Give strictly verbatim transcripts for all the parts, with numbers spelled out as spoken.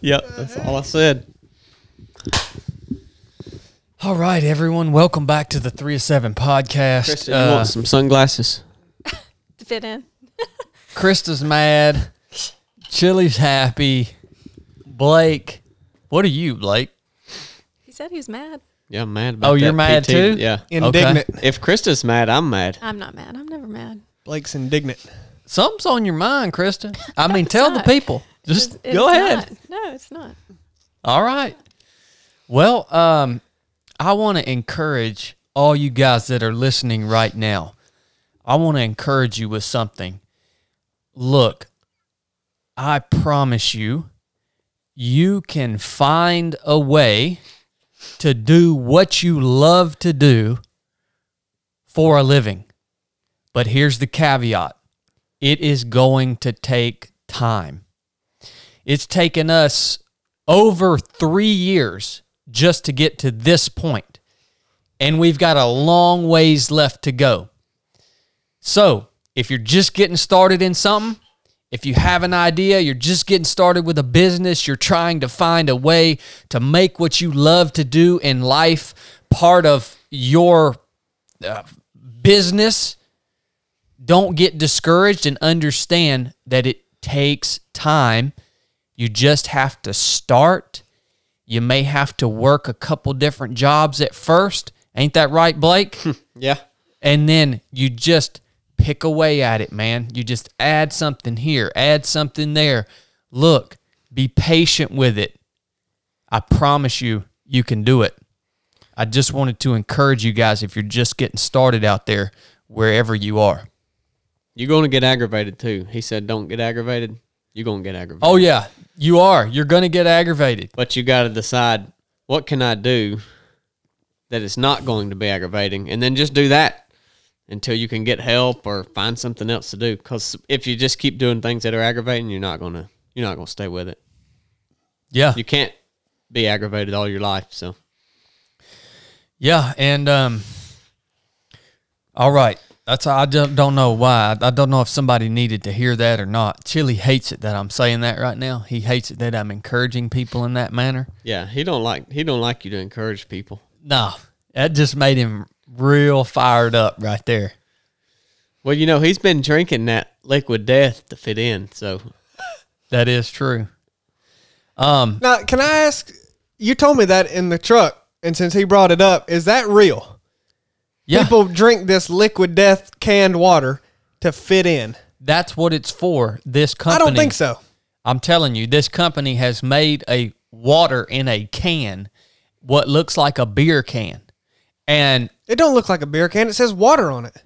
Yep, that's all I said. All right, everyone, welcome back to the Three of Seven Podcast. Kristen, uh, you want some sunglasses? To fit in. Krista's mad. Chili's happy. Blake, what are you, Blake? He said he was mad. Yeah, I'm mad about oh, that. Oh, you're mad P T. Too? Yeah. Indignant. Okay. If Krista's mad, I'm mad. I'm not mad. I'm never mad. Blake's indignant. Something's on your mind, Krista. I no, mean, tell not. the people. Just it's, it's go ahead. Not. No, it's not. All right. Well, um, I want to encourage all you guys that are listening right now. I want to encourage you with something. Look, I promise you, you can find a way to do what you love to do for a living. But here's the caveat. It is going to take time. It's taken us over three years just to get to this point, and we've got a long ways left to go. So if you're just getting started in something, if you have an idea, you're just getting started with a business, you're trying to find a way to make what you love to do in life part of your uh, business, don't get discouraged and understand that it takes time. You just have to start. You may have to work a couple different jobs at first. Ain't that right, Blake? Yeah. And then you just pick away at it, man. You just add something here, add something there. Look, be patient with it. I promise you, you can do it. I just wanted to encourage you guys if you're just getting started out there, wherever you are. You're going to get aggravated too. He said, don't get aggravated. You're going to get aggravated. Oh, yeah. You are. You're going to get aggravated. But you got to decide, what can I do that is not going to be aggravating? And then just do that until you can get help or find something else to do. Because if you just keep doing things that are aggravating, you're not going to you're not going to stay with it. Yeah. You can't be aggravated all your life. So. Yeah. And, um, all right. That's I don't know why. I don't know if somebody needed to hear that or not. Chili hates it that I'm saying that right now. He hates it that I'm encouraging people in that manner. Yeah, he don't like he don't like you to encourage people. No, that just made him real fired up right there. Well, you know, he's been drinking that Liquid Death to fit in, so that is true. Um, now, can I ask? You told me that in the truck, and since he brought it up, is that real? Yeah. People drink this Liquid Death canned water to fit in. That's what it's for, this company. I don't think so. I'm telling you, this company has made a water in a can, what looks like a beer can. And it don't look like a beer can. It says water on it.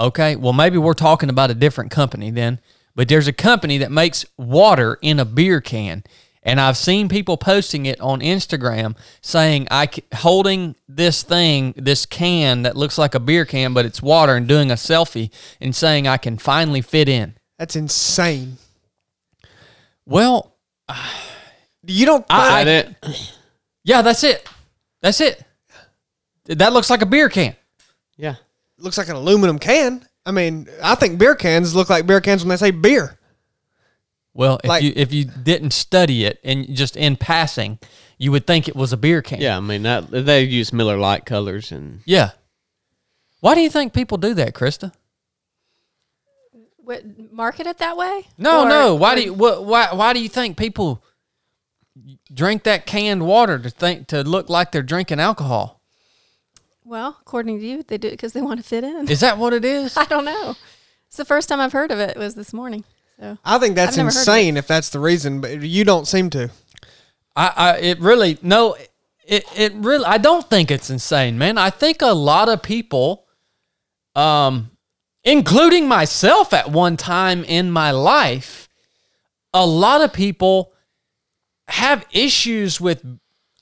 Okay, well, maybe we're talking about a different company then. But there's a company that makes water in a beer can. And I've seen people posting it on Instagram saying, I c- holding this thing, this can that looks like a beer can, but it's water, and doing a selfie and saying, I can finally fit in. That's insane. Well, you don't. I, I, that it. Yeah, that's it. That's it. That looks like a beer can. Yeah. Looks like an aluminum can. I mean, I think beer cans look like beer cans when they say beer. Well, if like, you if you didn't study it and just in passing, you would think it was a beer can. Yeah, I mean, that, they use Miller Lite colors and yeah. Why do you think people do that, Krista? What, market it that way? No, or, no. Why or, do you what, why why do you think people drink that canned water to think to look like they're drinking alcohol? Well, according to you, they do it because they want to fit in. Is that what it is? I don't know. It's the first time I've heard of it. It was this morning. So, I think that's insane if that's the reason, but you don't seem to. I, I it really no, it it really I don't think it's insane, man. I think a lot of people, um, including myself at one time in my life, a lot of people have issues with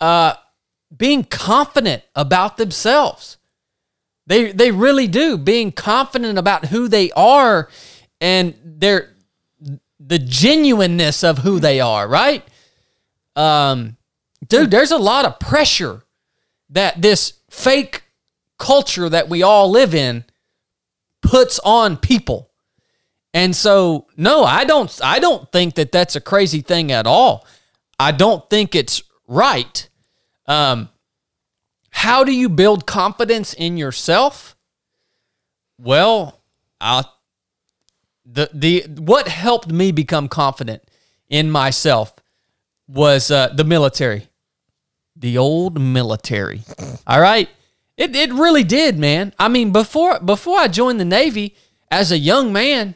uh being confident about themselves. They they really do, being confident about who they are and their the genuineness of who they are, right? Um, dude, there's a lot of pressure that this fake culture that we all live in puts on people. And so, no, I don't, I don't think that that's a crazy thing at all. I don't think it's right. Um, how do you build confidence in yourself? Well, I, the, the, what helped me become confident in myself was uh, the military, the old military. All right. It, it really did, man. I mean, before, before I joined the Navy as a young man,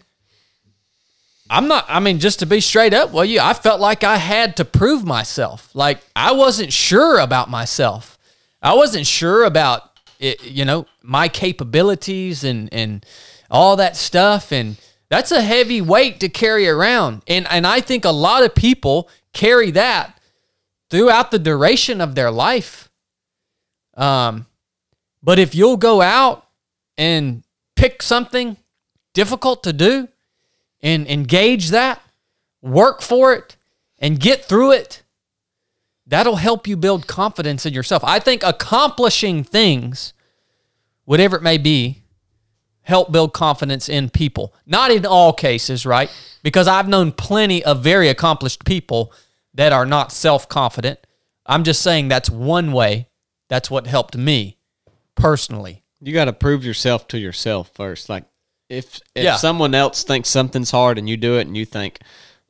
I'm not, I mean, just to be straight up, well, yeah, I felt like I had to prove myself. Like, I wasn't sure about myself. I wasn't sure about, it, you know, my capabilities and, and all that stuff. And that's a heavy weight to carry around. And, and I think a lot of people carry that throughout the duration of their life. Um, but if you'll go out and pick something difficult to do, and engage that, work for it, and get through it, that'll help you build confidence in yourself. I think accomplishing things, whatever it may be, help build confidence in people. Not in all cases, right? Because I've known plenty of very accomplished people that are not self-confident. I'm just saying that's one way. That's what helped me personally. You got to prove yourself to yourself first. Like, If if yeah. someone else thinks something's hard and you do it and you think,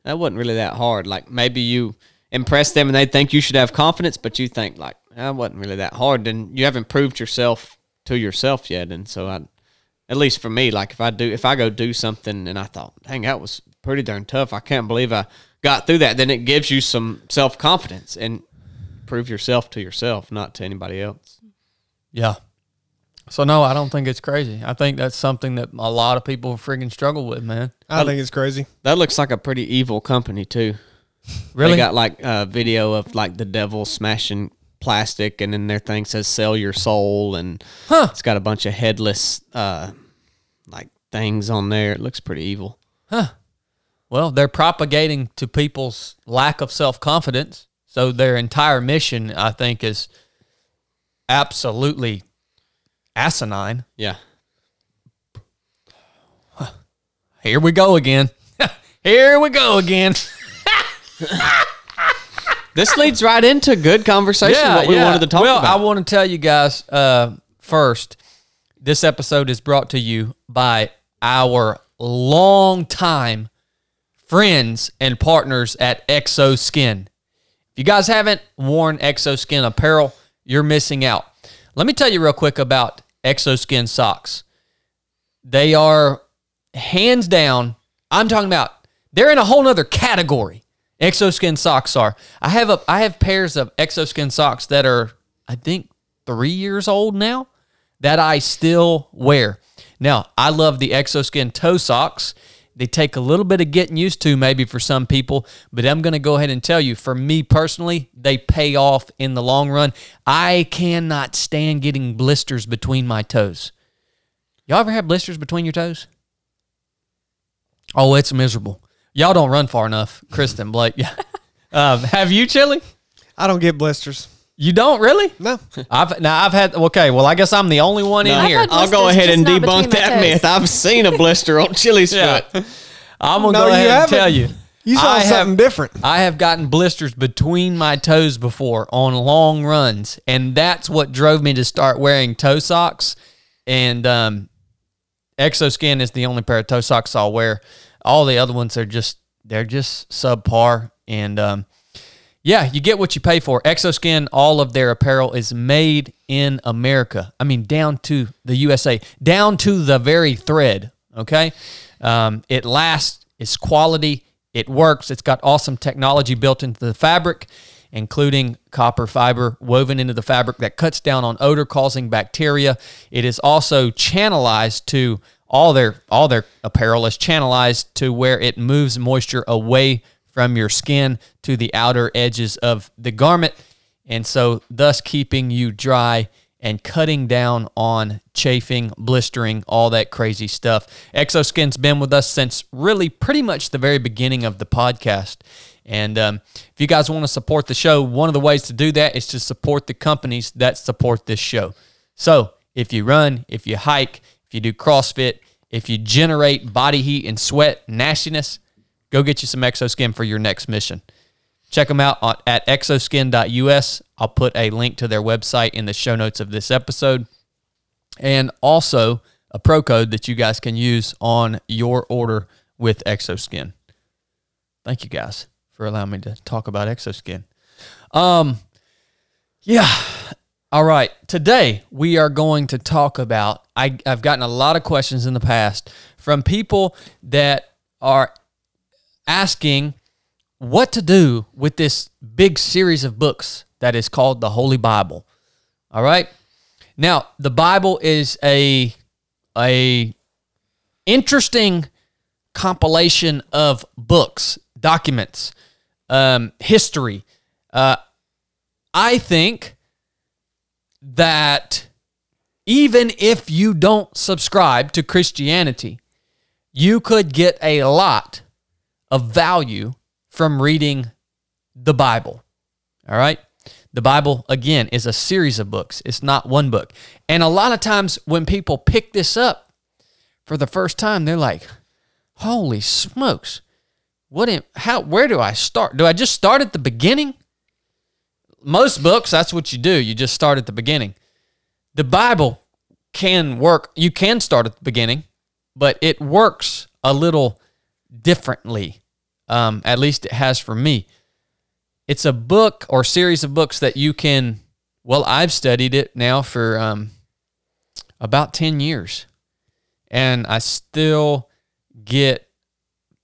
that wasn't really that hard, like maybe you impress them and they think you should have confidence, but you think, like, that wasn't really that hard, then you haven't proved yourself to yourself yet. And so, I, at least for me, like if I do, if I go do something and I thought, dang, that was pretty darn tough, I can't believe I got through that, then it gives you some self-confidence. And prove yourself to yourself, not to anybody else. Yeah. So, no, I don't think it's crazy. I think that's something that a lot of people freaking struggle with, man. I think it's crazy. That looks like a pretty evil company, too. Really? They got, like, a video of, like, the devil smashing plastic, and then their thing says, sell your soul, and huh. it's got a bunch of headless, uh, like, things on there. It looks pretty evil. Huh. Well, they're propagating to people's lack of self-confidence, so their entire mission, I think, is absolutely asinine. Yeah. Here we go again. Here we go again. This leads right into good conversation, yeah, what we yeah. wanted to talk well, about. Well, I want to tell you guys uh, first, this episode is brought to you by our longtime friends and partners at ExoSkin. If you guys haven't worn ExoSkin apparel, you're missing out. Let me tell you real quick about ExoSkin socks. They are hands down, I'm talking about, they're in a whole nother category. ExoSkin socks are. I have a, I have pairs of ExoSkin socks that are, I think, three years old now that I still wear. Now, I love the ExoSkin toe socks. They take a little bit of getting used to maybe for some people, but I'm going to go ahead and tell you, for me personally, they pay off in the long run. I cannot stand getting blisters between my toes. Y'all ever have blisters between your toes? Oh, it's miserable. Y'all don't run far enough, Kristen, Blake. Yeah. um, have you, Chili? I don't get blisters. You don't really? No. I've now I've had okay. Well, I guess I'm the only one no, in here. I'll go ahead and debunk that myth. I've seen a blister on Chili's yeah. foot. I'm gonna no, go ahead and tell you. You saw I something have, different. I have gotten blisters between my toes before on long runs, and that's what drove me to start wearing toe socks. And um, ExoSkin is the only pair of toe socks I'll wear. All the other ones are just they're just subpar and. Um, Yeah, you get what you pay for. ExoSkin, all of their apparel is made in America. I mean, down to the U S A, down to the very thread, okay? Um, it lasts, it's quality, it works. It's got awesome technology built into the fabric, including copper fiber woven into the fabric that cuts down on odor-causing bacteria. It is also channelized to all their, all their apparel is channelized to where it moves moisture away from your skin to the outer edges of the garment, and so thus keeping you dry and cutting down on chafing, blistering, all that crazy stuff. ExoSkin's been with us since really pretty much the very beginning of the podcast, and um, if you guys want to support the show, one of the ways to do that is to support the companies that support this show. So if you run, if you hike, if you do CrossFit, If you generate body heat and sweat nastiness, go get you some ExoSkin for your next mission. Check them out on, at exoskin dot U S. I'll put a link to their website in the show notes of this episode. And also a pro code that you guys can use on your order with ExoSkin. Thank you guys for allowing me to talk about ExoSkin. Um, yeah. All right. Today we are going to talk about, I, I've gotten a lot of questions in the past from people that are asking what to do with this big series of books that is called the Holy Bible. All right. Now, the Bible is a, a interesting compilation of books, documents, um, history. Uh, I think that even if you don't subscribe to Christianity, you could get a lot of value from reading the Bible. All right? The Bible, again, is a series of books. It's not one book. And a lot of times when people pick this up for the first time, they're like, holy smokes, what in, how, where do I start? Do I just start at the beginning? Most books, that's what you do. You just start at the beginning. The Bible can work. You can start at the beginning, but it works a little differently. Um, at least it has for me. It's a book or series of books that you can, well, I've studied it now for um, about ten years, and I still get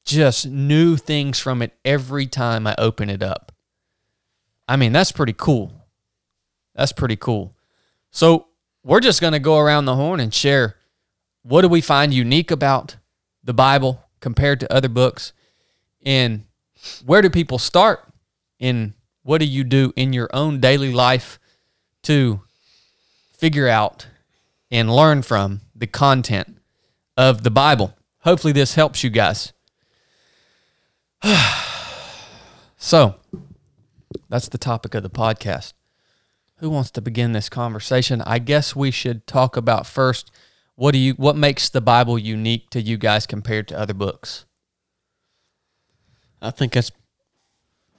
just new things from it every time I open it up. I mean, that's pretty cool. That's pretty cool. So we're just going to go around the horn and share what do we find unique about the Bible compared to other books, and where do people start? And what do you do in your own daily life to figure out and learn from the content of the Bible? Hopefully this helps you guys. So, that's the topic of the podcast. Who wants to begin this conversation? I guess we should talk about first, what do you what makes the Bible unique to you guys compared to other books? I think that's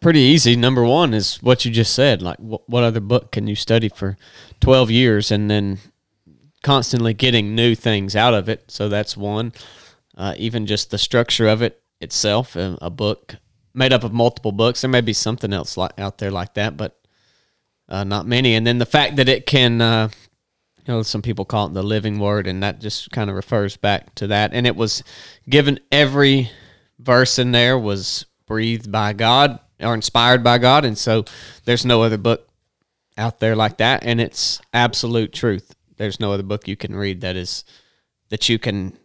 pretty easy. Number one is what you just said. Like, wh- what other book can you study for twelve years and then constantly getting new things out of it? So that's one. Uh, even just the structure of it itself, a, a book made up of multiple books. There may be something else like, out there like that, but uh, not many. And then the fact that it can, uh, you know, some people call it the living word, and that just kind of refers back to that. And it was given, every verse in there was breathed by God, are inspired by God, and so there's no other book out there like that, and it's absolute truth. There's no other book you can read that is that you can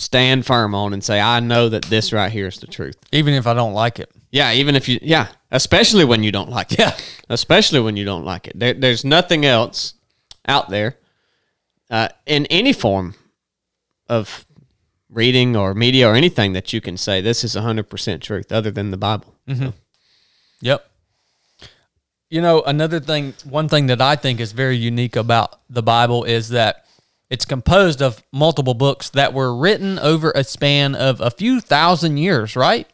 stand firm on and say, I know that this right here is the truth. Even if I don't like it. Yeah, even if you, yeah, especially when you don't like it. Yeah. Especially when you don't like it. There, there's nothing else out there uh, in any form of reading or media or anything that you can say this is one hundred percent truth other than the Bible. Mm-hmm. So. Yep. You know, another thing, one thing that I think is very unique about the Bible is that it's composed of multiple books that were written over a span of a few thousand years, right?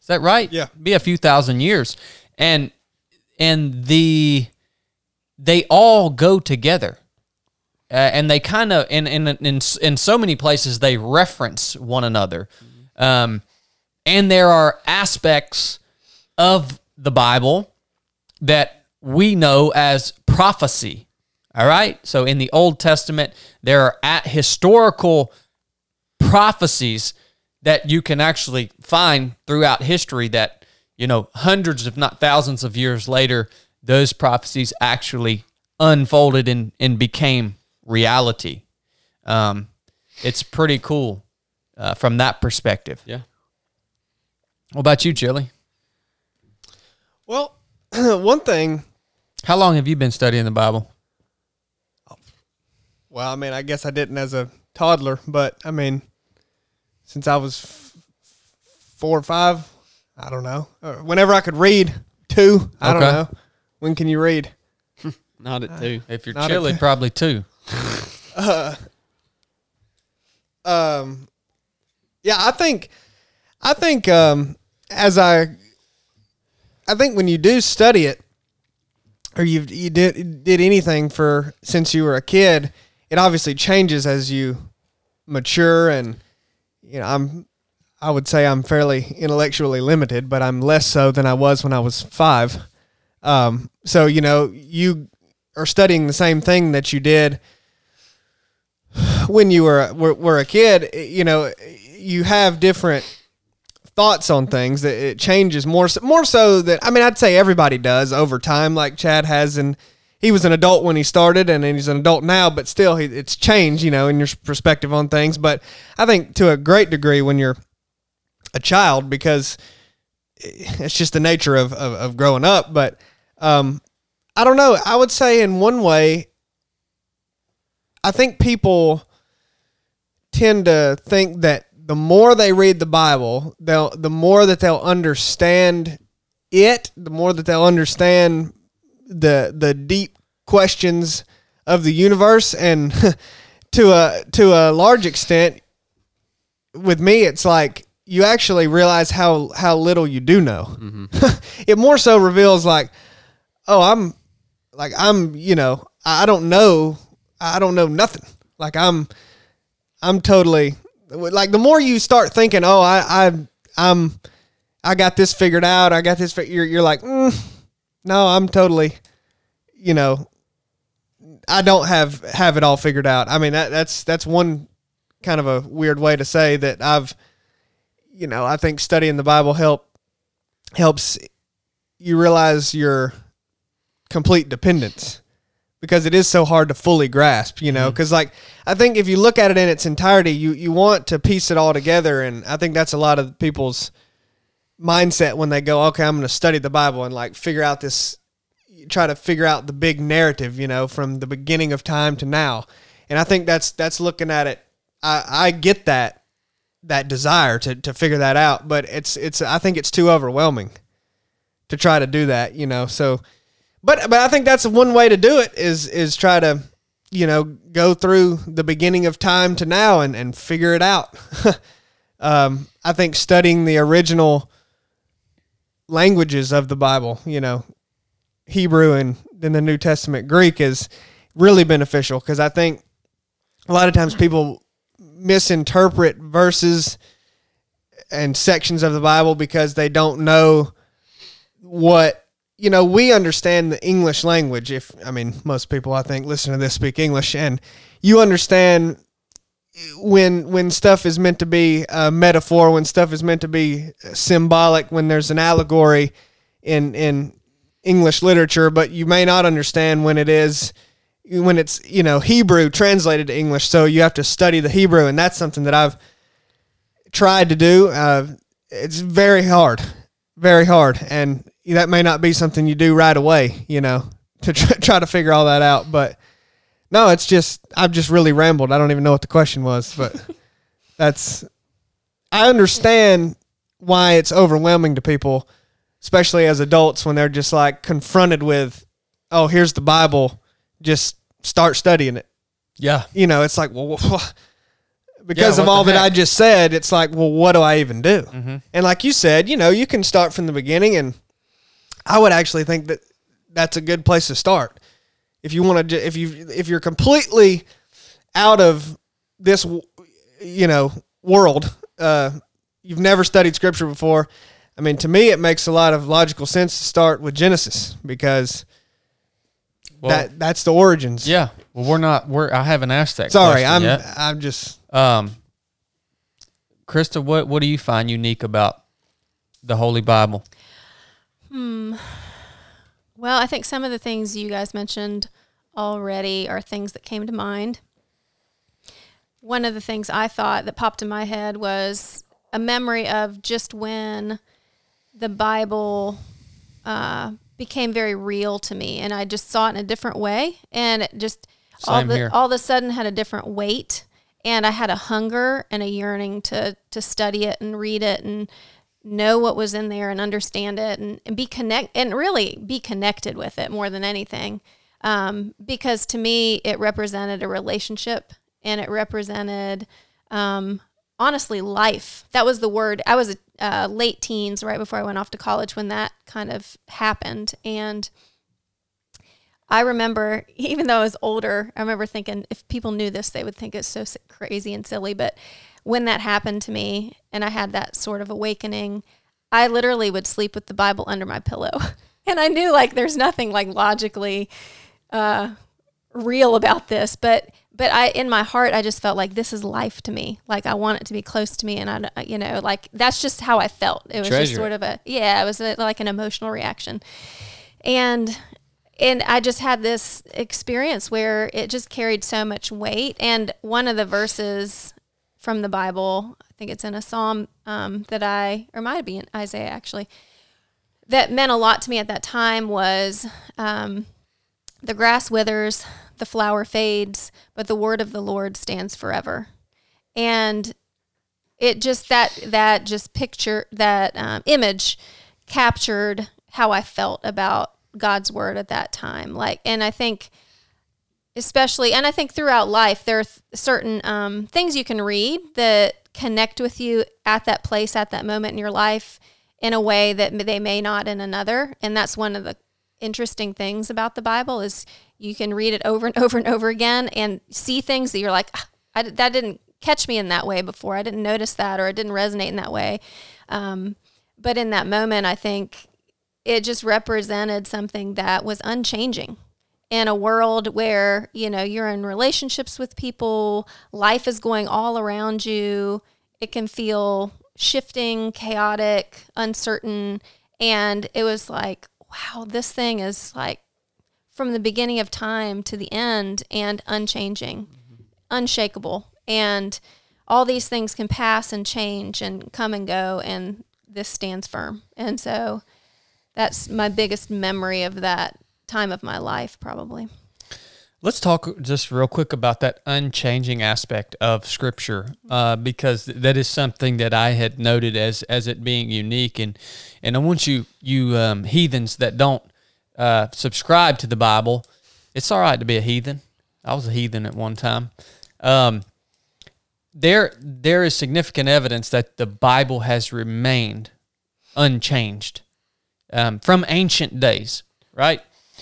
Is that right? Yeah. It'd be a few thousand years. And and the they all go together. Uh, and they kind of, in, in in in so many places, they reference one another. Mm-hmm. Um, and there are aspects of the Bible that we know as prophecy, all right? So in the Old Testament, there are at historical prophecies that you can actually find throughout history that, you know, hundreds if not thousands of years later, those prophecies actually unfolded and, and became reality. Um, it's pretty cool uh, from that perspective. Yeah. What about you, Chili? Well, one thing. How long have you been studying the Bible? Well, I mean, I guess I didn't as a toddler, but I mean, since I was f- four or five, I don't know. Whenever I could read, two, I okay. don't know. When can you read? Not at two. Uh, if you're Chili, probably two. Uh, Um, yeah, I think, I think, um, as I, I think when you do study it, or you you did did anything for since you were a kid, it obviously changes as you mature. And you know, I'm, I would say I'm fairly intellectually limited, but I'm less so than I was when I was five. Um, so you know, you are studying the same thing that you did when you were were, were a kid. You know, you have different thoughts on things, that it changes more so, more so that, I mean, I'd say everybody does over time, like Chad has, and he was an adult when he started and then he's an adult now, but still he, it's changed, you know, in your perspective on things. But I think to a great degree when you're a child, because it's just the nature of, of, of growing up. But um, I don't know, I would say in one way, I think people tend to think that the more they read the Bible, they'll the more that they'll understand it, the more that they'll understand the the deep questions of the universe. And to a to a large extent, with me, it's like you actually realize how how little you do know. Mm-hmm. It more so reveals like, oh, I'm like I'm you know I don't know I don't know nothing. Like I'm I'm totally. Like the more you start thinking, oh, I, I, I'm, I got this figured out. I got this. Fi-, you're, you're like, mm, no, I'm totally, you know, I don't have, have it all figured out. I mean, that that's, that's one kind of a weird way to say that I've, you know, I think studying the Bible help helps you realize your complete dependence, because it is so hard to fully grasp, you know, because like, I think if you look at it in its entirety, you, you want to piece it all together. And I think that's a lot of people's mindset when they go, okay, I'm going to study the Bible and like figure out this, try to figure out the big narrative, you know, from the beginning of time to now. And I think that's, that's looking at it. I, I get that, that desire to, to figure that out, but it's, it's, I think it's too overwhelming to try to do that, you know? So, But but I think that's one way to do it is is try to, you know, go through the beginning of time to now and, and figure it out. um, I think studying the original languages of the Bible, you know, Hebrew and then the New Testament Greek, is really beneficial, because I think a lot of times people misinterpret verses and sections of the Bible because they don't know what. You know, we understand the English language. If, I mean, most people, I think, listen to this speak English, and you understand when when stuff is meant to be a metaphor, when stuff is meant to be symbolic, when there's an allegory in in English literature, but you may not understand when it is, when it's, you know, Hebrew translated to English. So you have to study the Hebrew, and that's something that I've tried to do. Uh, it's very hard, very hard, and that may not be something you do right away, you know, to try, try to figure all that out. But no, it's just, I've just really rambled. I don't even know what the question was, but that's, I understand why it's overwhelming to people, especially as adults, when they're just like confronted with, oh, here's the Bible, just start studying it. Yeah. You know, it's like, well, because yeah, of all that I just said, it's like, well, what do I even do? Mm-hmm. And like you said, you know, you can start from the beginning, and I would actually think that that's a good place to start. If you want to, if you, if you're completely out of this, you know, world, uh, you've never studied scripture before. I mean, to me, it makes a lot of logical sense to start with Genesis, because well, that that's the origins. Yeah. Well, we're not, we're, I haven't asked that. Sorry. Question I'm, yet. I'm just, um, Krista, what, what do you find unique about the Holy Bible? Hmm. Well, I think some of the things you guys mentioned already are things that came to mind. One of the things I thought that popped in my head was a memory of just when the Bible uh, became very real to me, and I just saw it in a different way, and it just all, the, all of a sudden had a different weight, and I had a hunger and a yearning to to study it and read it and know what was in there and understand it and, and be connect and really be connected with it more than anything. Um, because to me, it represented a relationship, and it represented, um, honestly, life. That was the word. I was uh, late teens, right before I went off to college, when that kind of happened. And I remember, even though I was older, I remember thinking, if people knew this, they would think it's so crazy and silly. But when that happened to me and I had that sort of awakening, I literally would sleep with the Bible under my pillow. And I knew, like, there's nothing, like, logically uh, real about this. But but I, in my heart, I just felt like this is life to me. Like, I want it to be close to me. And, I, you know, like, that's just how I felt. It was Treasure. just sort of a, yeah, it was a, like an emotional reaction. And... And I just had this experience where it just carried so much weight. And one of the verses from the Bible, I think it's in a Psalm um, that I, or might be in Isaiah actually, that meant a lot to me at that time was, um, the grass withers, the flower fades, but the word of the Lord stands forever. And it just, that, that just picture, that um, image captured how I felt about God's word at that time. Like, and I think especially, and I think throughout life, there are th- certain um, things you can read that connect with you at that place, at that moment in your life, in a way that they may not in another. And that's one of the interesting things about the Bible is you can read it over and over and over again and see things that you're like, ah, I, that didn't catch me in that way before. I didn't notice that, or it didn't resonate in that way. Um, but in that moment, I think it just represented something that was unchanging in a world where, you know, you're in relationships with people, life is going all around you. It can feel shifting, chaotic, uncertain. And it was like, wow, this thing is like from the beginning of time to the end and unchanging, mm-hmm. unshakable. And all these things can pass and change and come and go. And this stands firm. And so that's my biggest memory of that time of my life, probably. Let's talk just real quick about that unchanging aspect of Scripture, uh, because that is something that I had noted as as it being unique. And and I want you you um, heathens that don't uh, subscribe to the Bible, it's all right to be a heathen. I was a heathen at one time. Um, there there is significant evidence that the Bible has remained unchanged. Um, from ancient days, right?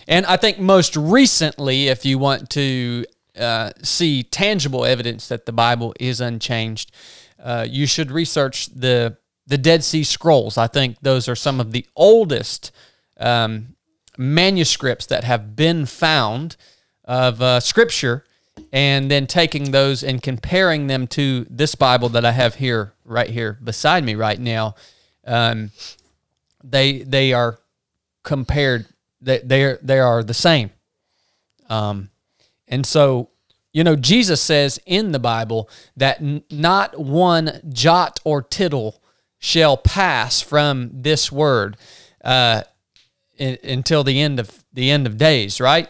And I think most recently, if you want to uh, see tangible evidence that the Bible is unchanged, uh, you should research the the Dead Sea Scrolls. I think those are some of the oldest um, manuscripts that have been found of uh, Scripture, and then taking those and comparing them to this Bible that I have here, right here beside me right now. Um They they are compared. They they are, they are the same, um, and so you know Jesus says in the Bible that n- not one jot or tittle shall pass from this word uh, in, until the end of the end of days. Right,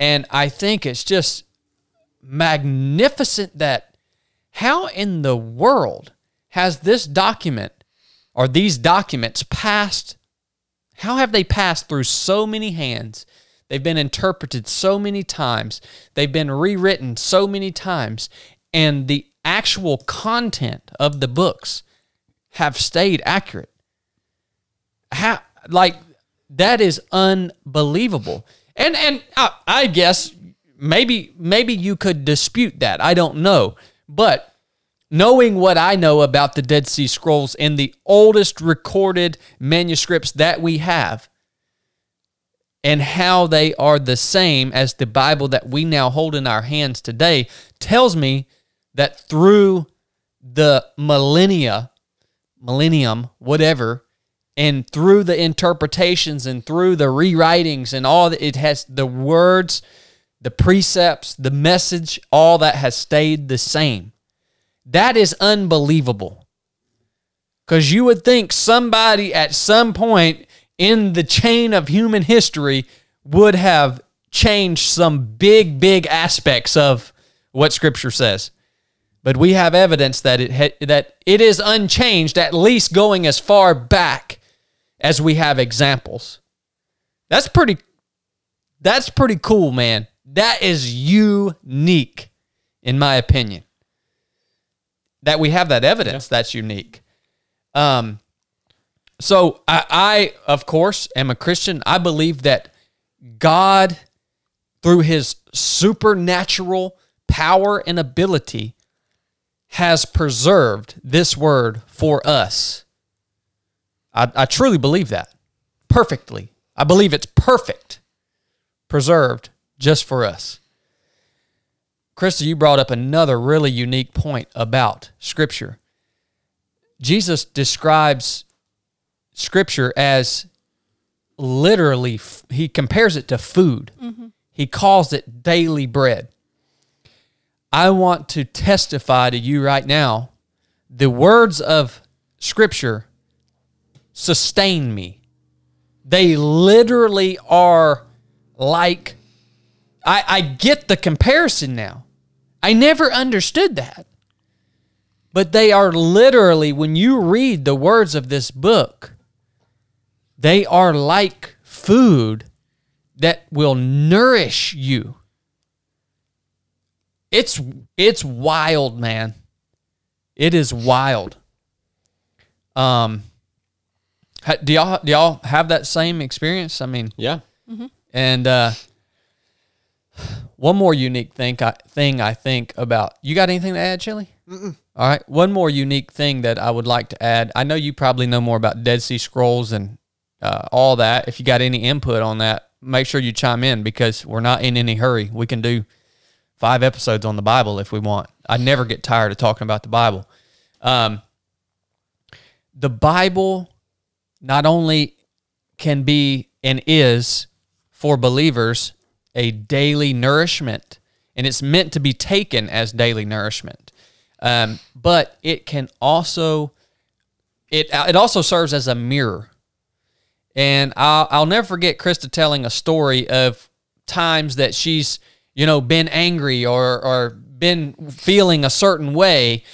and I think it's just magnificent that how in the world has this document? Are these documents passed? How have they passed through so many hands? They've been interpreted so many times. They've been rewritten so many times. And the actual content of the books have stayed accurate. How, like, that is unbelievable. And and I, I guess maybe maybe you could dispute that. I don't know. But knowing what I know about the Dead Sea Scrolls and the oldest recorded manuscripts that we have and how they are the same as the Bible that we now hold in our hands today tells me that through the millennia, millennium, whatever, and through the interpretations and through the rewritings and all that, it has the words, the precepts, the message, all that has stayed the same. That is unbelievable, because you would think somebody at some point in the chain of human history would have changed some big, big aspects of what Scripture says. But we have evidence that it ha- that it is unchanged, at least going as far back as we have examples. That's pretty. That's pretty cool, man. That is unique, in my opinion. that we have that evidence yeah. that's unique. Um, so I, I, of course, am a Christian. I believe that God, through his supernatural power and ability, has preserved this word for us. I, I truly believe that perfectly. I believe it's perfect, preserved just for us. Krista, you brought up another really unique point about Scripture. Jesus describes Scripture as literally, he compares it to food. Mm-hmm. He calls it daily bread. I want to testify to you right now, the words of Scripture sustain me. They literally are like, I, I get the comparison now. I never understood that. But they are literally, when you read the words of this book, they are like food that will nourish you. It's it's wild, man. It is wild. Um, do y'all do y'all have that same experience? I mean, yeah. Mm-hmm. And uh, one more unique thing I, thing I think about. You got anything to add, Chili? Mm-mm. All right. One more unique thing that I would like to add. I know you probably know more about Dead Sea Scrolls and uh, all that. If you got any input on that, make sure you chime in, because we're not in any hurry. We can do five episodes on the Bible if we want. I never get tired of talking about the Bible. Um, the Bible not only can be and is for believers a daily nourishment, and it's meant to be taken as daily nourishment, um, but it can also it it also serves as a mirror. And I'll, I'll never forget Krista telling a story of times that she's, you know, been angry or or been feeling a certain way,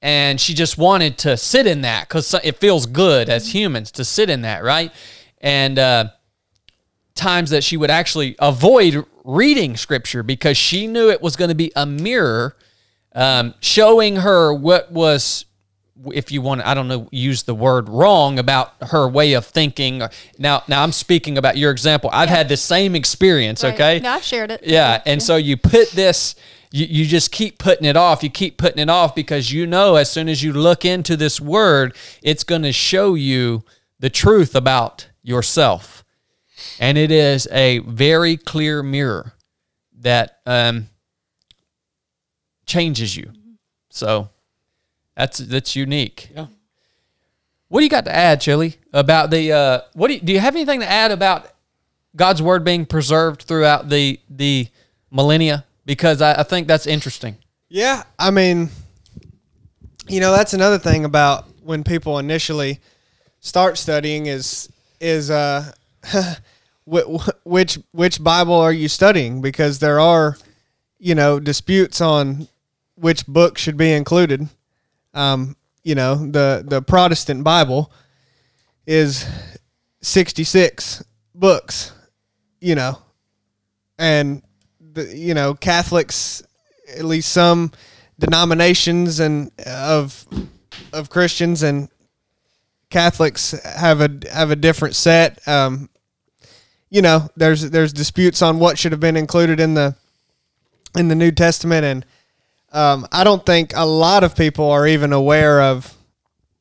and she just wanted to sit in that because it feels good as humans to sit in that, right? And uh, times that she would actually avoid reading Scripture because she knew it was going to be a mirror um, showing her what was, if you want to, I don't know, use the word wrong about her way of thinking. Now, now I'm speaking about your example. I've yeah. had the same experience, right. okay? No, I've shared it. Yeah, yeah. and yeah. so you put this, you, you just keep putting it off. You keep putting it off because you know as soon as you look into this word, it's going to show you the truth about yourself. And it is a very clear mirror that um, changes you. So... That's that's unique. Yeah. What do you got to add, Chili, about the? Uh, what do you, do you have anything to add about God's word being preserved throughout the the millennia? Because I, I think that's interesting. Yeah, I mean, you know, that's another thing about when people initially start studying is is uh, which which Bible are you studying? Because there are, you know, disputes on which book should be included. Um, you know, the, the Protestant Bible is sixty-six books, you know, and, the, you know, Catholics, at least some denominations and of, of Christians and Catholics have a, have a different set. Um, you know, there's, there's disputes on what should have been included in the, in the New Testament, and Um, I don't think a lot of people are even aware of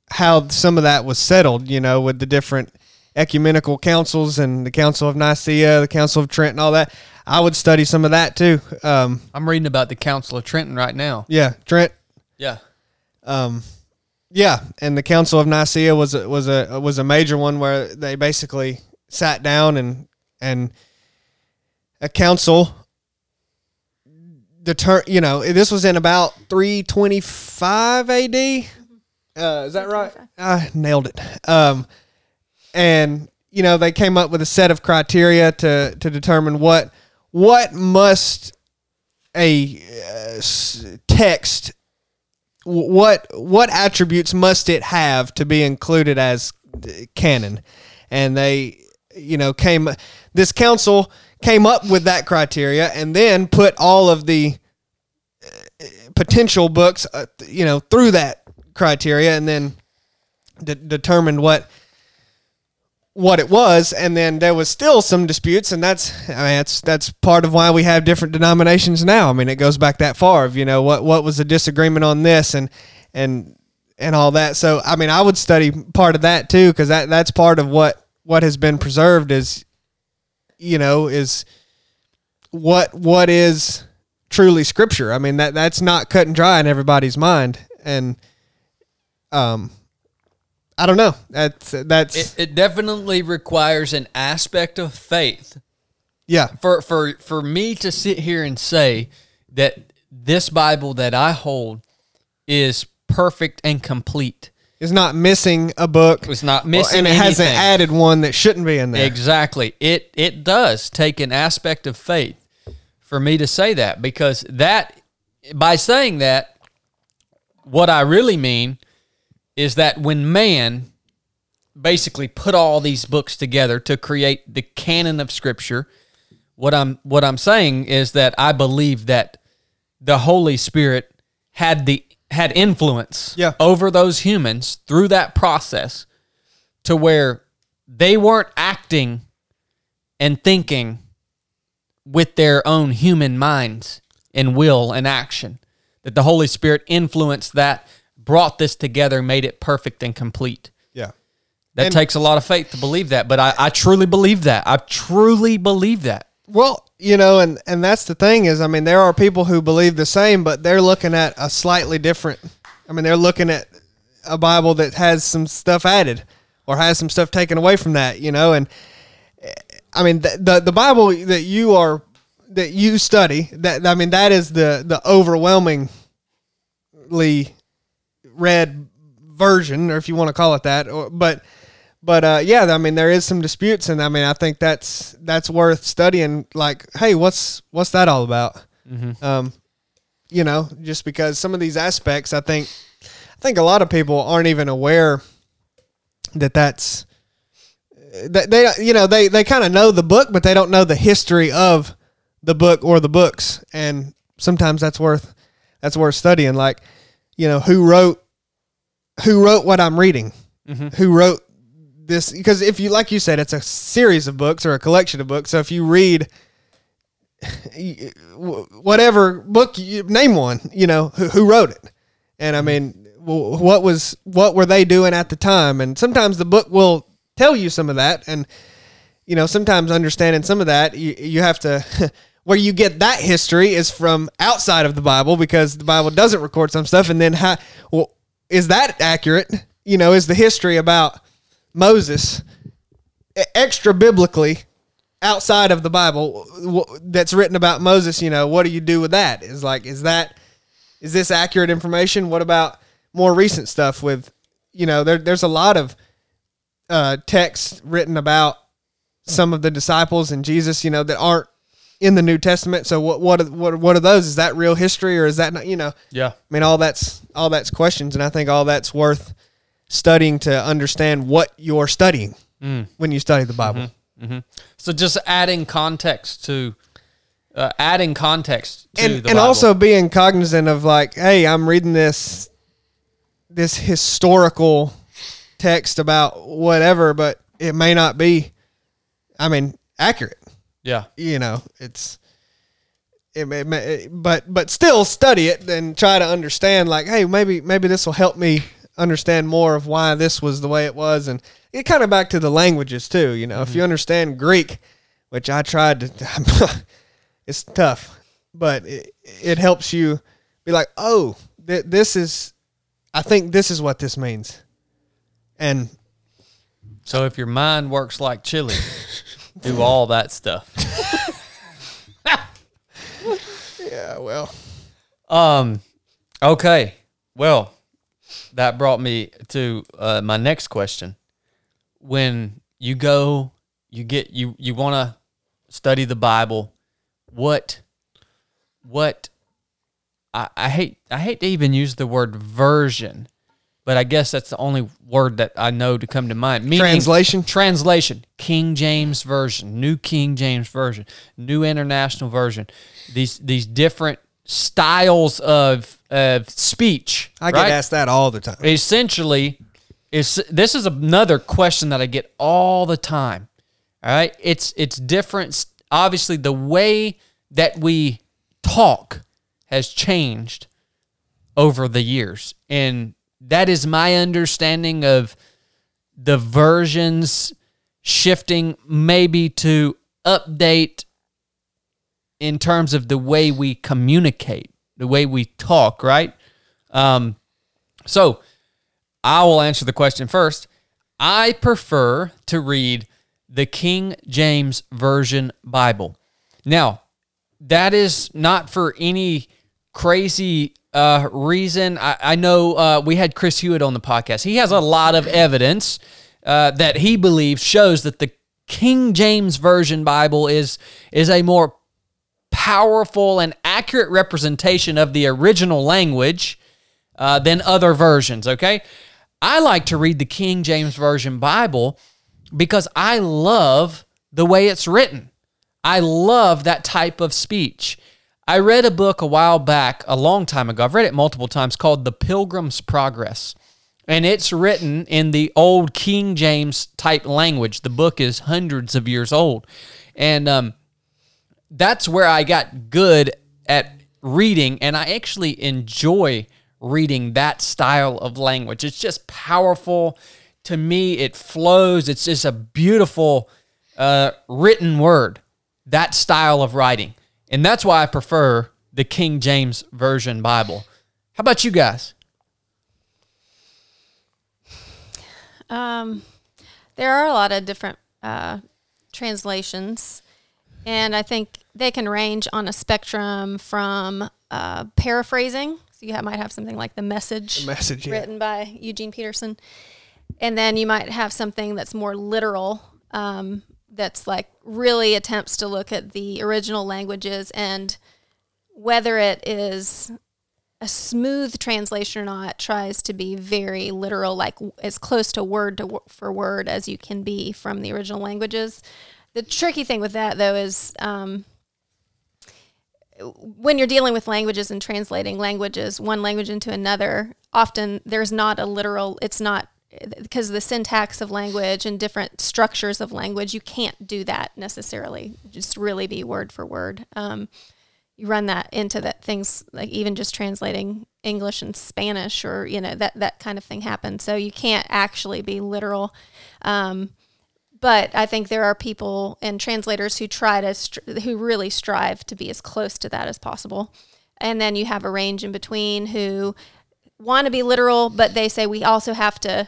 how some of that was settled, you know, with the different ecumenical councils and the Council of Nicaea, the Council of Trent and all that. I would study some of that too. Um, I'm reading about the Council of Trent right now. Yeah, Trent. Yeah. Um, yeah, and the Council of Nicaea was a, was a was a major one where they basically sat down and and a council Deter, you know, this was in about three twenty-five A D. Uh, is that right? I nailed it. Um, and, you know, they came up with a set of criteria to, to determine what what must a uh, text, what what attributes must it have to be included as canon. And they, you know, came, this council came up with that criteria and then put all of the potential books, uh, you know, through that criteria and then de- determined what what it was, and then there was still some disputes, and that's I mean, that's that's part of why we have different denominations now. I mean, it goes back that far of, you know, what what was the disagreement on this and and and all that. So I mean, I would study part of that too, because that that's part of what what has been preserved is, you know, is what what is truly scripture. I mean, that that's not cut and dry in everybody's mind, and um I don't know. That's that's it, it definitely requires an aspect of faith. Yeah. For for for me to sit here and say that this Bible that I hold is perfect and complete. It's not missing a book. It's not missing and it anything. Hasn't added one that shouldn't be in there. Exactly. It it does take an aspect of faith for me to say that, because that by saying that, what I really mean is that when man basically put all these books together to create the canon of Scripture, what I'm what I'm saying is that I believe that the Holy Spirit had the had influence yeah. over those humans through that process, to where they weren't acting and thinking with their own human minds and will and action. That the Holy Spirit influenced that, brought this together, made it perfect and complete. Yeah. That and takes a lot of faith to believe that, but I, I truly believe that. I truly believe that. Well, you know, and, and that's the thing is, I mean, there are people who believe the same, but they're looking at a slightly different, I mean, they're looking at a Bible that has some stuff added or has some stuff taken away from that, you know, and I mean, the, the, the Bible that you are, that you study, that, I mean, that is the, the overwhelmingly read version, or if you want to call it that, or, but but uh yeah I mean, there is some disputes, and I mean, I think that's that's worth studying, like, hey, what's what's that all about? Mm-hmm. Um you know, just because some of these aspects, I think I think a lot of people aren't even aware that that's that they you know they they kind of know the book, but they don't know the history of the book or the books, and sometimes that's worth that's worth studying, like, you know, who wrote who wrote what I'm reading, mm-hmm. who wrote this, because if you, like you said, it's a series of books or a collection of books. So if you read whatever book, you name one, you know, who, who wrote it. And I mean, what was, what were they doing at the time? And sometimes the book will tell you some of that. And, you know, sometimes understanding some of that, you, you have to, where you get that history is from outside of the Bible, because the Bible doesn't record some stuff. And then how, well, is that accurate? You know, is the history about Moses extra biblically outside of the Bible w- that's written about Moses? You know, what do you do with that? Is like, is that, is this accurate information? What about more recent stuff with, you know, there, there's a lot of uh, texts written about some of the disciples and Jesus, you know, that aren't in the New Testament. So what, what, what, what are those? Is that real history, or is that not, you know? Yeah. I mean, all that's, all that's questions. And I think all that's worth studying to understand what you're studying mm. when you study the Bible. Mm-hmm. Mm-hmm. So just adding context to, uh, adding context to and, the and Bible. And also being cognizant of, like, hey, I'm reading this, this historical text about whatever, but it may not be, I mean, accurate. Yeah. You know, it's, it may, it, but, but still study it and try to understand, like, hey, maybe, maybe this will help me understand more of why this was the way it was. And it kind of back to the languages too, you know, mm-hmm. if you understand Greek, which I tried to, it's tough, but it, it helps you be like, oh, th- this is, I think this is what this means. And so if your mind works like chili, do all that stuff. Yeah, well. Um, okay. Well, that brought me to uh, my next question. When you go, you get you you want to study the Bible. What, what? I, I hate I hate to even use the word version, but I guess that's the only word that I know to come to mind. Meaning, translation? Translation. King James Version, New King James Version, New International Version. These these different styles of of speech. I get right? asked that all the time. Essentially, is this is another question that I get all the time. All right, it's it's different. Obviously, the way that we talk has changed over the years, and that is my understanding of the versions shifting, maybe to update in terms of the way we communicate, the way we talk, right? Um, so I will answer the question first. I prefer to read the King James Version Bible. Now, that is not for any crazy uh, reason. I, I know uh, we had Chris Hewitt on the podcast. He has a lot of evidence uh, that he believes shows that the King James Version Bible is, is a more powerful and accurate representation of the original language uh, than other versions, okay? I like to read the King James Version Bible because I love the way it's written. I love that type of speech. I read a book a while back, a long time ago. I've read it multiple times, called The Pilgrim's Progress. And it's written in the old King James type language. The book is hundreds of years old. And um, that's where I got good at reading, and I actually enjoy reading that style of language. It's just powerful. To me, it flows. It's just a beautiful uh, written word, that style of writing. And that's why I prefer the King James Version Bible. How about you guys? Um, there are a lot of different uh, translations, and I think they can range on a spectrum from uh, paraphrasing. So you have, might have something like The Message, the message written yeah. by Eugene Peterson. And then you might have something that's more literal, um, that's like really attempts to look at the original languages and whether it is a smooth translation or not, tries to be very literal, like as close to word to w- for word as you can be from the original languages. The tricky thing with that, though, is um, when you're dealing with languages and translating languages, one language into another, often there's not a literal, it's not, because the syntax of language and different structures of language, you can't do that necessarily, just really be word for word. Um, you run that into that things like even just translating English and Spanish, or, you know, that, that kind of thing happens. So you can't actually be literal. Um, but I think there are people and translators who try to, st- who really strive to be as close to that as possible. And then you have a range in between who want to be literal, but they say we also have to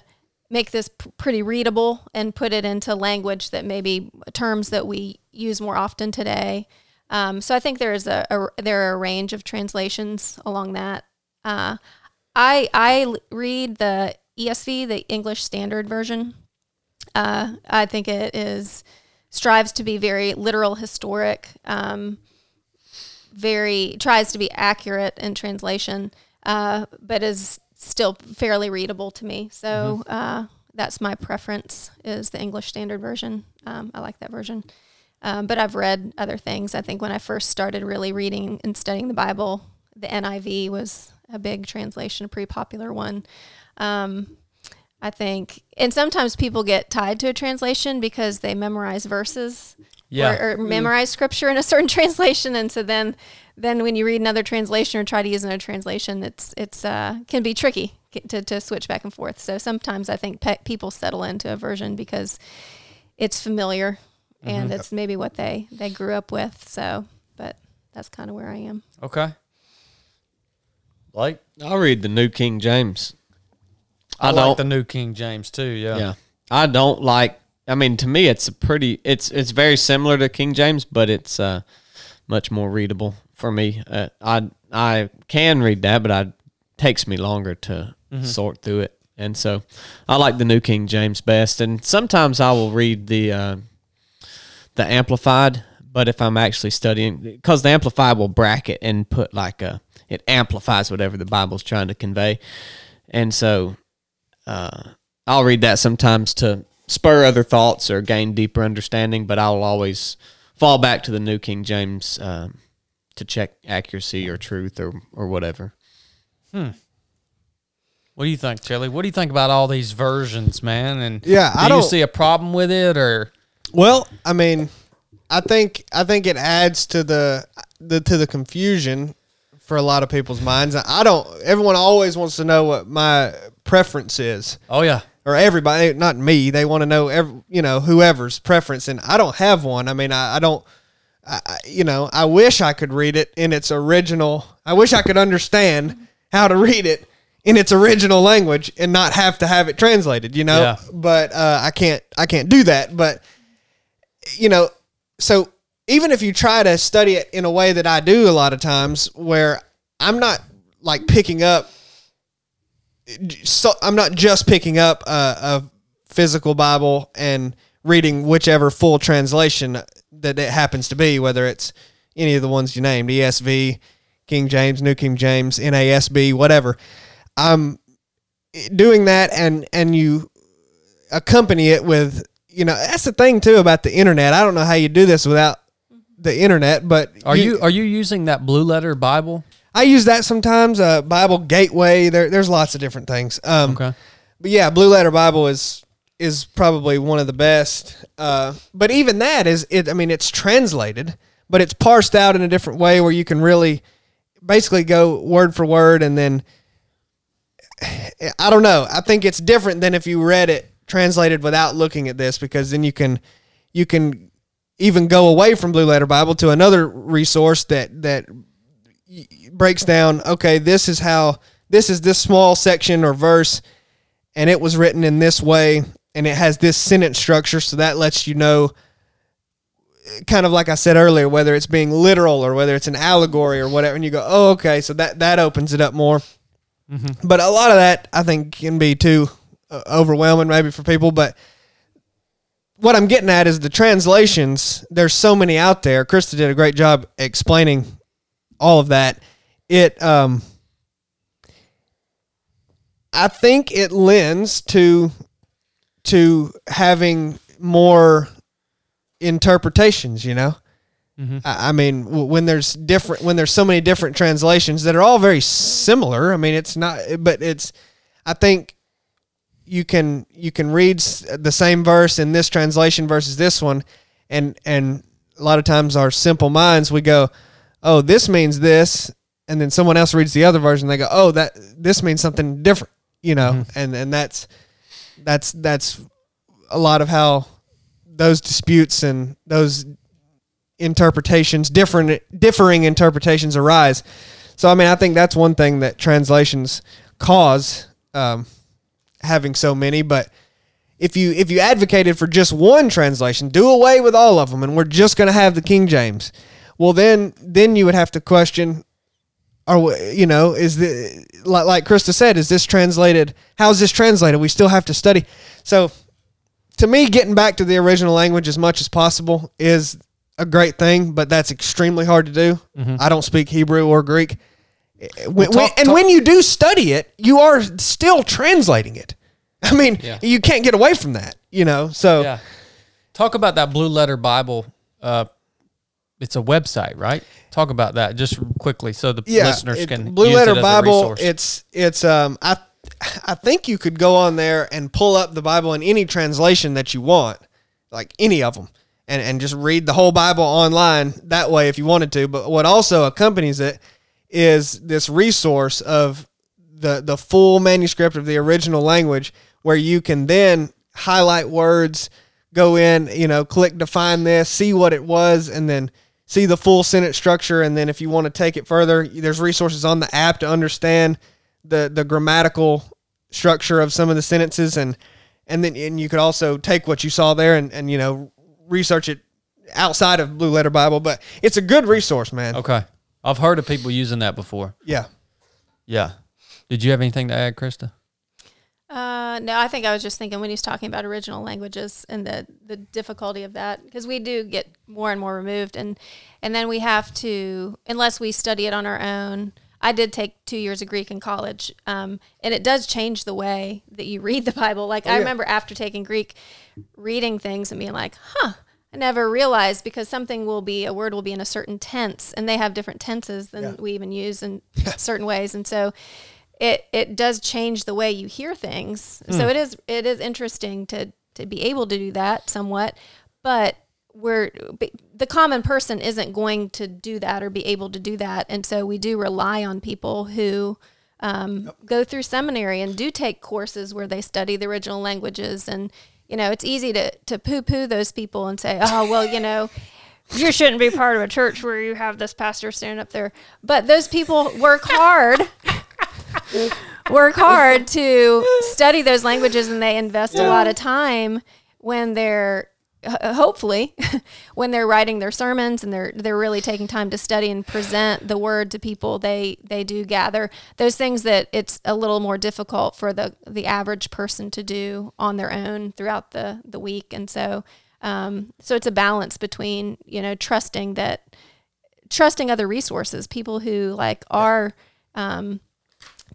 make this p- pretty readable and put it into language that maybe terms that we use more often today. Um, so I think there is a, a there are a range of translations along that. Uh, I I read the E S V, the English Standard Version. Uh, I think it is strives to be very literal, historic, um, very tries to be accurate in translation, uh, but is still fairly readable to me. So mm-hmm. uh, that's my preference, is the English Standard Version. Um, I like that version. Um, but I've read other things. I think when I first started really reading and studying the Bible, the N I V was a big translation, a pretty popular one. Um, I think, and sometimes people get tied to a translation because they memorize verses yeah. or, or memorize scripture in a certain translation. And so then, then when you read another translation or try to use another translation, it's it's uh, can be tricky to, to switch back and forth. So sometimes I think pe- people settle into a version because it's familiar and mm-hmm. it's maybe what they, they grew up with. So, but that's kind of where I am. Okay. Blake? I'll read the New King James. I, I don't, like the New King James too, yeah. Yeah. I don't like, I mean, to me, it's a pretty, it's it's very similar to King James, but it's uh, much more readable for me. Uh, I I can read that, but I, it takes me longer to mm-hmm. sort through it. And so I like the New King James best. And sometimes I will read the uh, the Amplified, but if I'm actually studying, because the Amplified will bracket and put like a, it amplifies whatever the Bible's trying to convey. And so Uh, I'll read that sometimes to spur other thoughts or gain deeper understanding, but I'll always fall back to the New King James um, to check accuracy or truth or, or whatever. Hmm. What do you think, Charlie? What do you think about all these versions, man? And yeah, do I don't, you see a problem with it, or? Well, I mean, I think I think it adds to the, the to the confusion for a lot of people's minds. I don't. Everyone always wants to know what my preference is. Oh yeah, or everybody, not me. They want to know, every, you know, whoever's preference, and I don't have one. I mean, I, I don't. I, you know, I wish I could read it in its original. I wish I could understand how to read it in its original language and not have to have it translated, you know, yeah. but, uh, I can't, I can't do that. But, you know, so even if you try to study it in a way that I do a lot of times where I'm not like picking up, so I'm not just picking up a, a physical Bible and reading whichever full translation that it happens to be, whether it's any of the ones you named, E S V, King James, New King James, N A S B, whatever. I'm doing that, and, and you accompany it with, you know, that's the thing too about the internet. I don't know how you do this without the internet, but are you, you are you using that Blue Letter Bible? I use that sometimes. Uh, Bible Gateway. There, there's lots of different things. Um, okay, but yeah, Blue Letter Bible is is probably one of the best. Uh, but even that is it. I mean, it's translated, but it's parsed out in a different way where you can really basically go word for word, and then. I don't know. I think it's different than if you read it translated without looking at this, because then you can you can even go away from Blue Letter Bible to another resource that that breaks down, okay, this is how this is this small section or verse, and it was written in this way, and it has this sentence structure, so that lets you know, kind of like I said earlier, whether it's being literal or whether it's an allegory or whatever, and you go, oh, okay, so that, that opens it up more. Mm-hmm. But a lot of that, I think, can be too uh, overwhelming maybe for people. But what I'm getting at is the translations. There's so many out there. Krista did a great job explaining all of that. It, um, I think, it lends to to having more interpretations. You know, mm-hmm. I, I mean, w- when there's different, when there's so many different translations that are all very similar. I mean, it's not, but it's. I think you can you can read the same verse in this translation versus this one, and and a lot of times our simple minds, we go, oh, this means this, and then someone else reads the other version, and they go, oh, that this means something different, you know, mm-hmm. and and that's that's that's a lot of how those disputes and those. interpretations, different, differing interpretations arise. So, I mean, I think that's one thing that translations cause, um, having so many, but if you, if you advocated for just one translation, do away with all of them, and we're just going to have the King James. Well, then, then you would have to question, or, you know, is the, like, like Krista said, is this translated? How's this translated? We still have to study. So to me, getting back to the original language as much as possible is a great thing, but that's extremely hard to do. Mm-hmm. I don't speak Hebrew or Greek. When, well, talk, when, and talk. when you do study it, you are still translating it. I mean, yeah. you can't get away from that, you know? So yeah. Talk about that Blue Letter Bible. Uh, it's a website, right? Talk about that just quickly. So the yeah, listeners it, can Blue use Letter it as Bible. A resource. It's, it's, um, I, I think you could go on there and pull up the Bible in any translation that you want, like any of them. And, and just read the whole Bible online that way if you wanted to. But what also accompanies it is this resource of the, the full manuscript of the original language, where you can then highlight words, go in, you know, click define this, see what it was, and then see the full sentence structure. And then if you want to take it further, there's resources on the app to understand the, the grammatical structure of some of the sentences. And, and then and you could also take what you saw there and, and you know, research it outside of Blue Letter Bible, but it's a good resource, man. Okay. I've heard of people using that before. Yeah. Yeah. Did you have anything to add, Krista? Uh, no, I think I was just thinking when he's talking about original languages and the, the difficulty of that, because we do get more and more removed. And, and then we have to, unless we study it on our own. I did take two years of Greek in college, um, and it does change the way that you read the Bible. Like, oh, yeah. I remember after taking Greek, reading things and being like, huh, I never realized, because something will be, a word will be in a certain tense, and they have different tenses than yeah. we even use in certain ways. And so it, it does change the way you hear things. Mm. So it is, it is interesting to, to be able to do that somewhat, but we're, the common person isn't going to do that or be able to do that. And so we do rely on people who um, yep. go through seminary and do take courses where they study the original languages. And, you know, it's easy to, to poo-poo those people and say, oh, well, you know, you shouldn't be part of a church where you have this pastor standing up there. But those people work hard, work hard to study those languages, and they invest yeah. a lot of time when they're, hopefully, when they're writing their sermons, and they're they're really taking time to study and present the word to people. They they do gather those things that it's a little more difficult for the the average person to do on their own throughout the the week. And so um so it's a balance between, you know, trusting that trusting other resources, people who like are um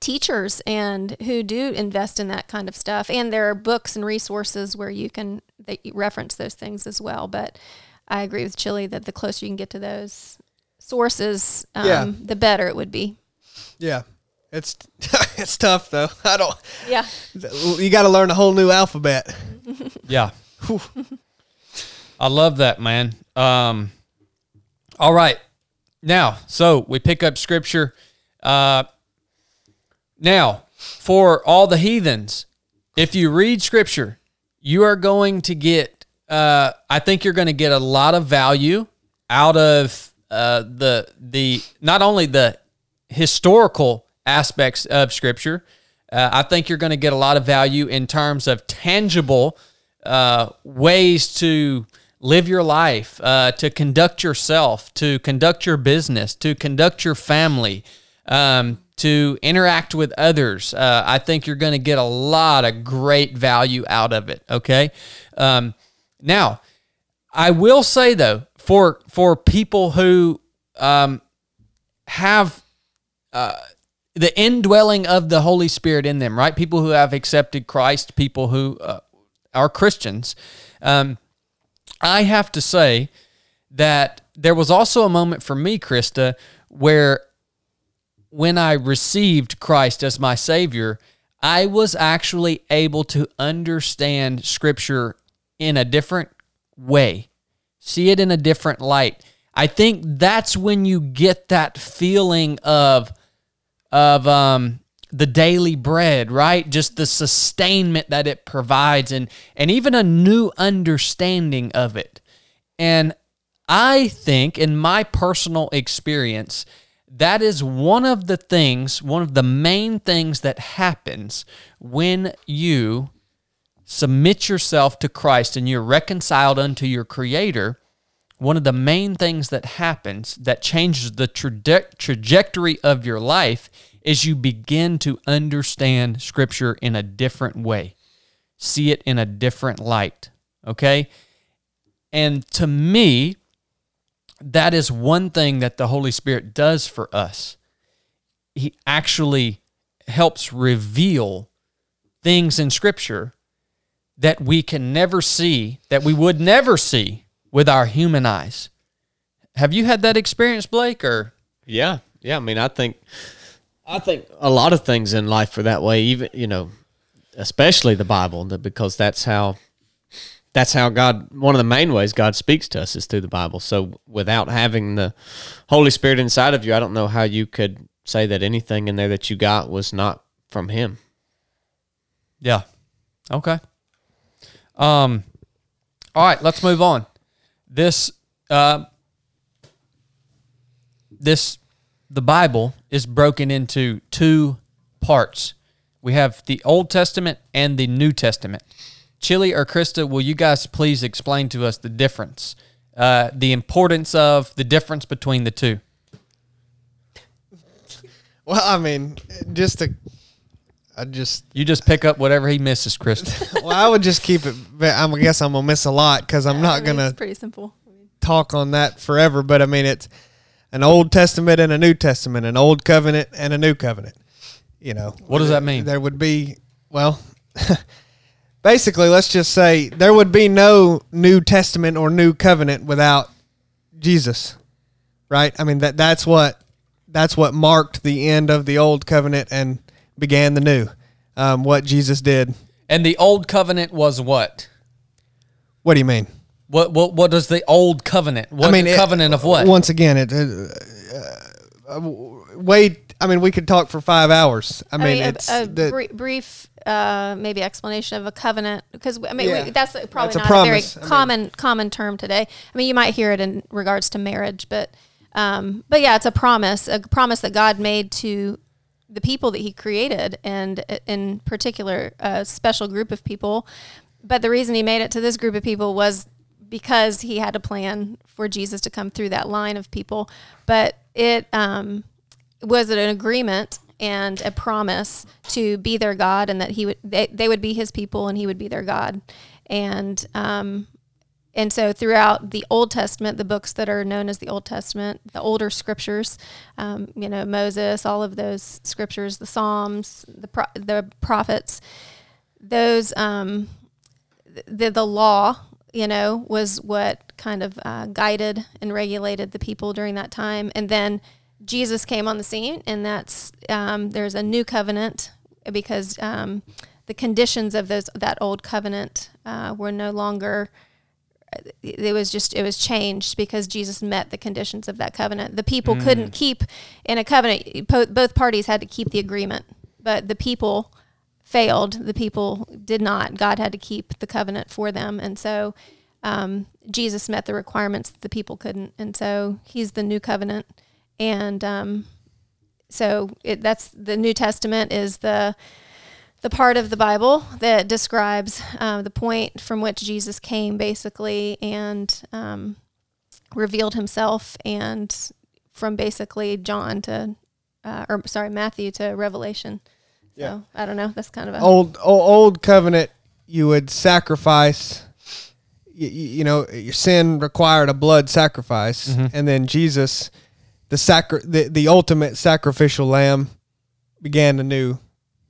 teachers and who do invest in that kind of stuff. And there are books and resources where you can that you reference those things as well. But I agree with Chili that the closer you can get to those sources, um, yeah. the better it would be. Yeah. It's, it's tough though. I don't, yeah. You got to learn a whole new alphabet. yeah. Whew. I love that, man. Um, all right. Now, so we pick up scripture, uh, now, for all the heathens, if you read Scripture, you are going to get, uh, I think you're going to get a lot of value out of uh, the, the not only the historical aspects of Scripture, uh, I think you're going to get a lot of value in terms of tangible uh, ways to live your life, uh, to conduct yourself, to conduct your business, to conduct your family, um to interact with others. Uh, I think you're going to get a lot of great value out of it, okay? Um, now, I will say, though, for for people who um, have uh, the indwelling of the Holy Spirit in them, right? People who have accepted Christ, people who uh, are Christians, um, I have to say that there was also a moment for me, Krista, where when I received Christ as my Savior, I was actually able to understand Scripture in a different way, see it in a different light. I think that's when you get that feeling of of um, the daily bread, right? Just the sustainment that it provides, and and even a new understanding of it. And I think, in my personal experience, that is one of the things, one of the main things that happens when you submit yourself to Christ and you're reconciled unto your Creator. One of the main things that happens that changes the traje- trajectory of your life is you begin to understand Scripture in a different way, see it in a different light, okay? And to me, that is one thing that the Holy Spirit does for us. He actually helps reveal things in Scripture that we can never see, that we would never see with our human eyes. Have you had that experience, Blake? Or yeah, yeah. I mean, I think, I think a lot of things in life are that way. Even, you know, especially the Bible, because that's how. That's how God, one of the main ways God speaks to us is through the Bible. So without having the Holy Spirit inside of you, I don't know how you could say that anything in there that you got was not from Him. Yeah. Okay. Um. All right, let's move on. This, uh, this, the Bible is broken into two parts. We have the Old Testament and the New Testament. Chili or Krista, will you guys please explain to us the difference, uh, the importance of the difference between the two? Well, I mean, just to, I just you just pick up whatever he misses, Krista. Well, I would just keep it. I'm, I guess I'm gonna miss a lot because I'm not I mean, gonna. It's pretty simple. Talk on that forever, but I mean, it's an Old Testament and a New Testament, an Old Covenant and a New Covenant. You know, what does that mean? There would be well. basically, let's just say there would be no New Testament or New Covenant without Jesus, right? I mean, that that's what that's what marked the end of the Old Covenant and began the New, um, what Jesus did. And the Old Covenant was what? What do you mean? What what what does the Old Covenant? What I mean, covenant it, of what? Once again, it. Uh, uh, wait. I mean, we could talk for five hours. I, I mean, mean, it's a, a the, br- brief, uh, maybe explanation of a covenant, because I mean, yeah. we, that's probably that's not a, a very I common mean, common term today. I mean, you might hear it in regards to marriage, but um, but yeah, it's a promise, a promise that God made to the people that He created, and in particular, a special group of people. But the reason He made it to this group of people was because He had a plan for Jesus to come through that line of people. But it. Um, was it an agreement and a promise to be their God, and that he would they, they would be His people and He would be their God. And um and so throughout the Old Testament, the books that are known as the Old Testament, the older scriptures, um you know, Moses, all of those scriptures, the Psalms, the pro- the prophets, those um the the law, you know, was what kind of uh, guided and regulated the people during that time. And then Jesus came on the scene, and that's um, there's a new covenant, because um, the conditions of those that old covenant uh, were no longer. It was just it was changed because Jesus met the conditions of that covenant. The people mm. couldn't keep in a covenant. Both parties had to keep the agreement, but the people failed. The people did not. God had to keep the covenant for them, and so um, Jesus met the requirements that the people couldn't, and so He's the new covenant. And um, so it, that's the New Testament is the the part of the Bible that describes uh, the point from which Jesus came, basically, and um, revealed Himself, and from basically John to, uh, or sorry, Matthew to Revelation. Yeah. So I don't know. That's kind of a old old covenant. You would sacrifice. You, you know, your sin required a blood sacrifice, mm-hmm. and then Jesus. The, sacri- the the ultimate sacrificial lamb began a new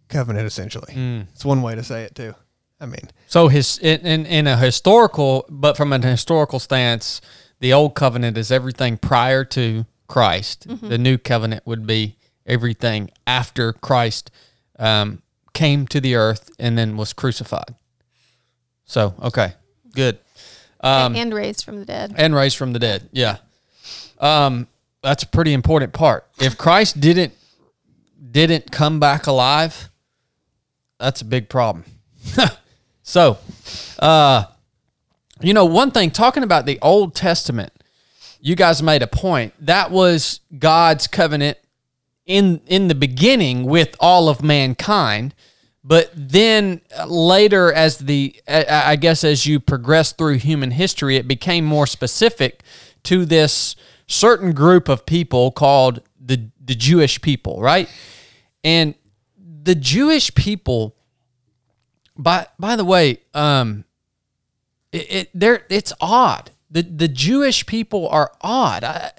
covenant, essentially. Mm. It's one way to say it, too. I mean, so his in in a historical, but from an historical stance, the old covenant is everything prior to Christ. Mm-hmm. The new covenant would be everything after Christ um, came to the earth and then was crucified. So, okay, good. Um, and, and raised from the dead. And raised from the dead, yeah. Um. That's a pretty important part. If Christ didn't didn't come back alive, that's a big problem. So, uh, you know, one thing, talking about the Old Testament, you guys made a point. That was God's covenant in in the beginning with all of mankind. But then later, as the I guess as you progress through human history, it became more specific to this certain group of people called the the Jewish people, right? And the Jewish people, by by the way, um, it, it there it's odd. the The Jewish people are odd. I,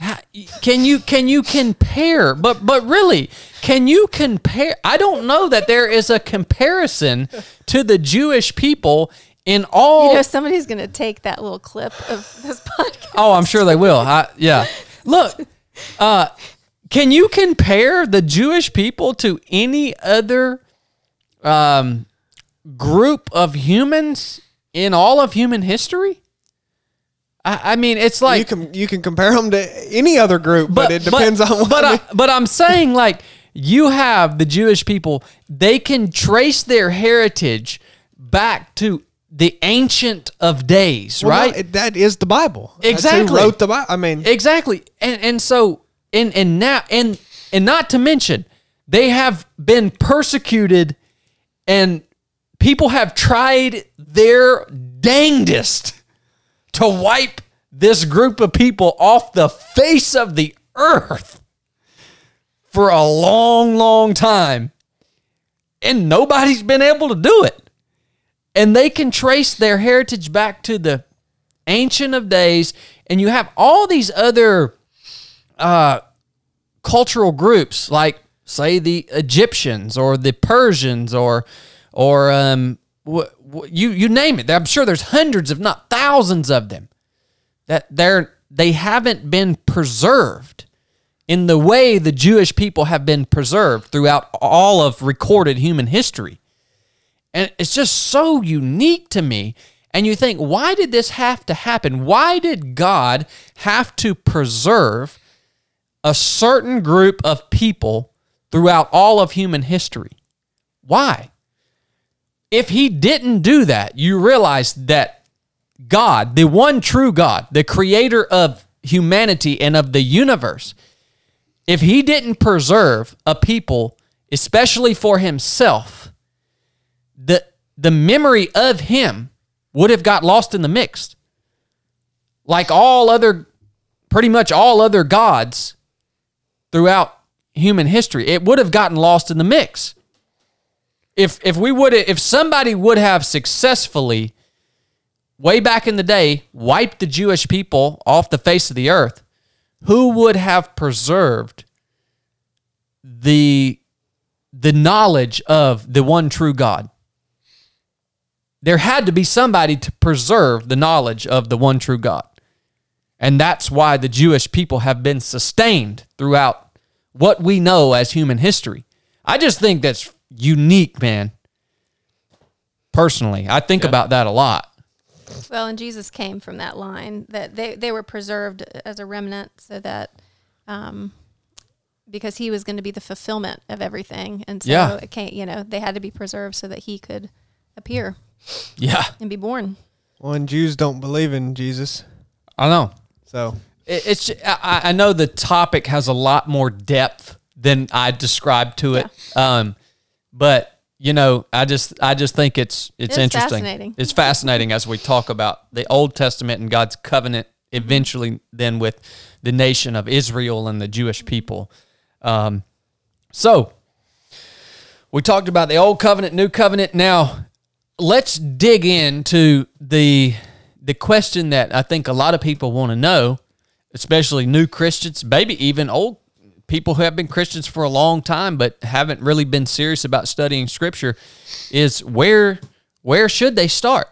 how, can you can you compare? But but really, can you compare? I don't know that there is a comparison to the Jewish people. In all, you know, somebody's going to take that little clip of this podcast. Oh, I'm sure they will. I, yeah. Look, uh, can you compare the Jewish people to any other um, group of humans in all of human history? I, I mean, it's like... You can you can compare them to any other group, but, but it depends but, on what... But, I, but I'm saying, like, you have the Jewish people, they can trace their heritage back to... the Ancient of Days, well, right? No, it, that is the Bible. Exactly. That's who wrote the Bible. I mean, exactly. And and so and and now and and not to mention, they have been persecuted, and people have tried their dangest to wipe this group of people off the face of the earth for a long, long time, and nobody's been able to do it. And they can trace their heritage back to the Ancient of Days. And you have all these other uh, cultural groups, like, say, the Egyptians or the Persians or or um, what, what, you you name it. I'm sure there's hundreds, if not thousands, of them that they're they haven't been preserved in the way the Jewish people have been preserved throughout all of recorded human history. And it's just so unique to me. And you think, why did this have to happen? Why did God have to preserve a certain group of people throughout all of human history? Why? If he didn't do that, you realize that God, the one true God, the creator of humanity and of the universe, if he didn't preserve a people, especially for himself, the the memory of him would have got lost in the mix. Like all other, pretty much all other gods throughout human history, it would have gotten lost in the mix. If if we would if somebody would have successfully, way back in the day, wiped the Jewish people off the face of the earth, who would have preserved the, the knowledge of the one true God? There had to be somebody to preserve the knowledge of the one true God. And that's why the Jewish people have been sustained throughout what we know as human history. I just think that's unique, man. Personally, I think yeah. about that a lot. Well, and Jesus came from that line, that they, they were preserved as a remnant, so that um, because he was going to be the fulfillment of everything. And so yeah. it can't, you know, they had to be preserved so that he could appear yeah, and be born. Well, and Jews don't believe in Jesus. I know. So it, it's I, I know the topic has a lot more depth than I described to it. Yeah. Um, but You know, I just I just think it's it's, it's interesting. Fascinating. It's fascinating as we talk about the Old Testament and God's covenant eventually then with the nation of Israel and the Jewish people. Um, so we talked about the Old Covenant, New Covenant. Now let's dig into the the question that I think a lot of people want to know, especially new Christians, maybe even old people who have been Christians for a long time but haven't really been serious about studying Scripture, is where where should they start?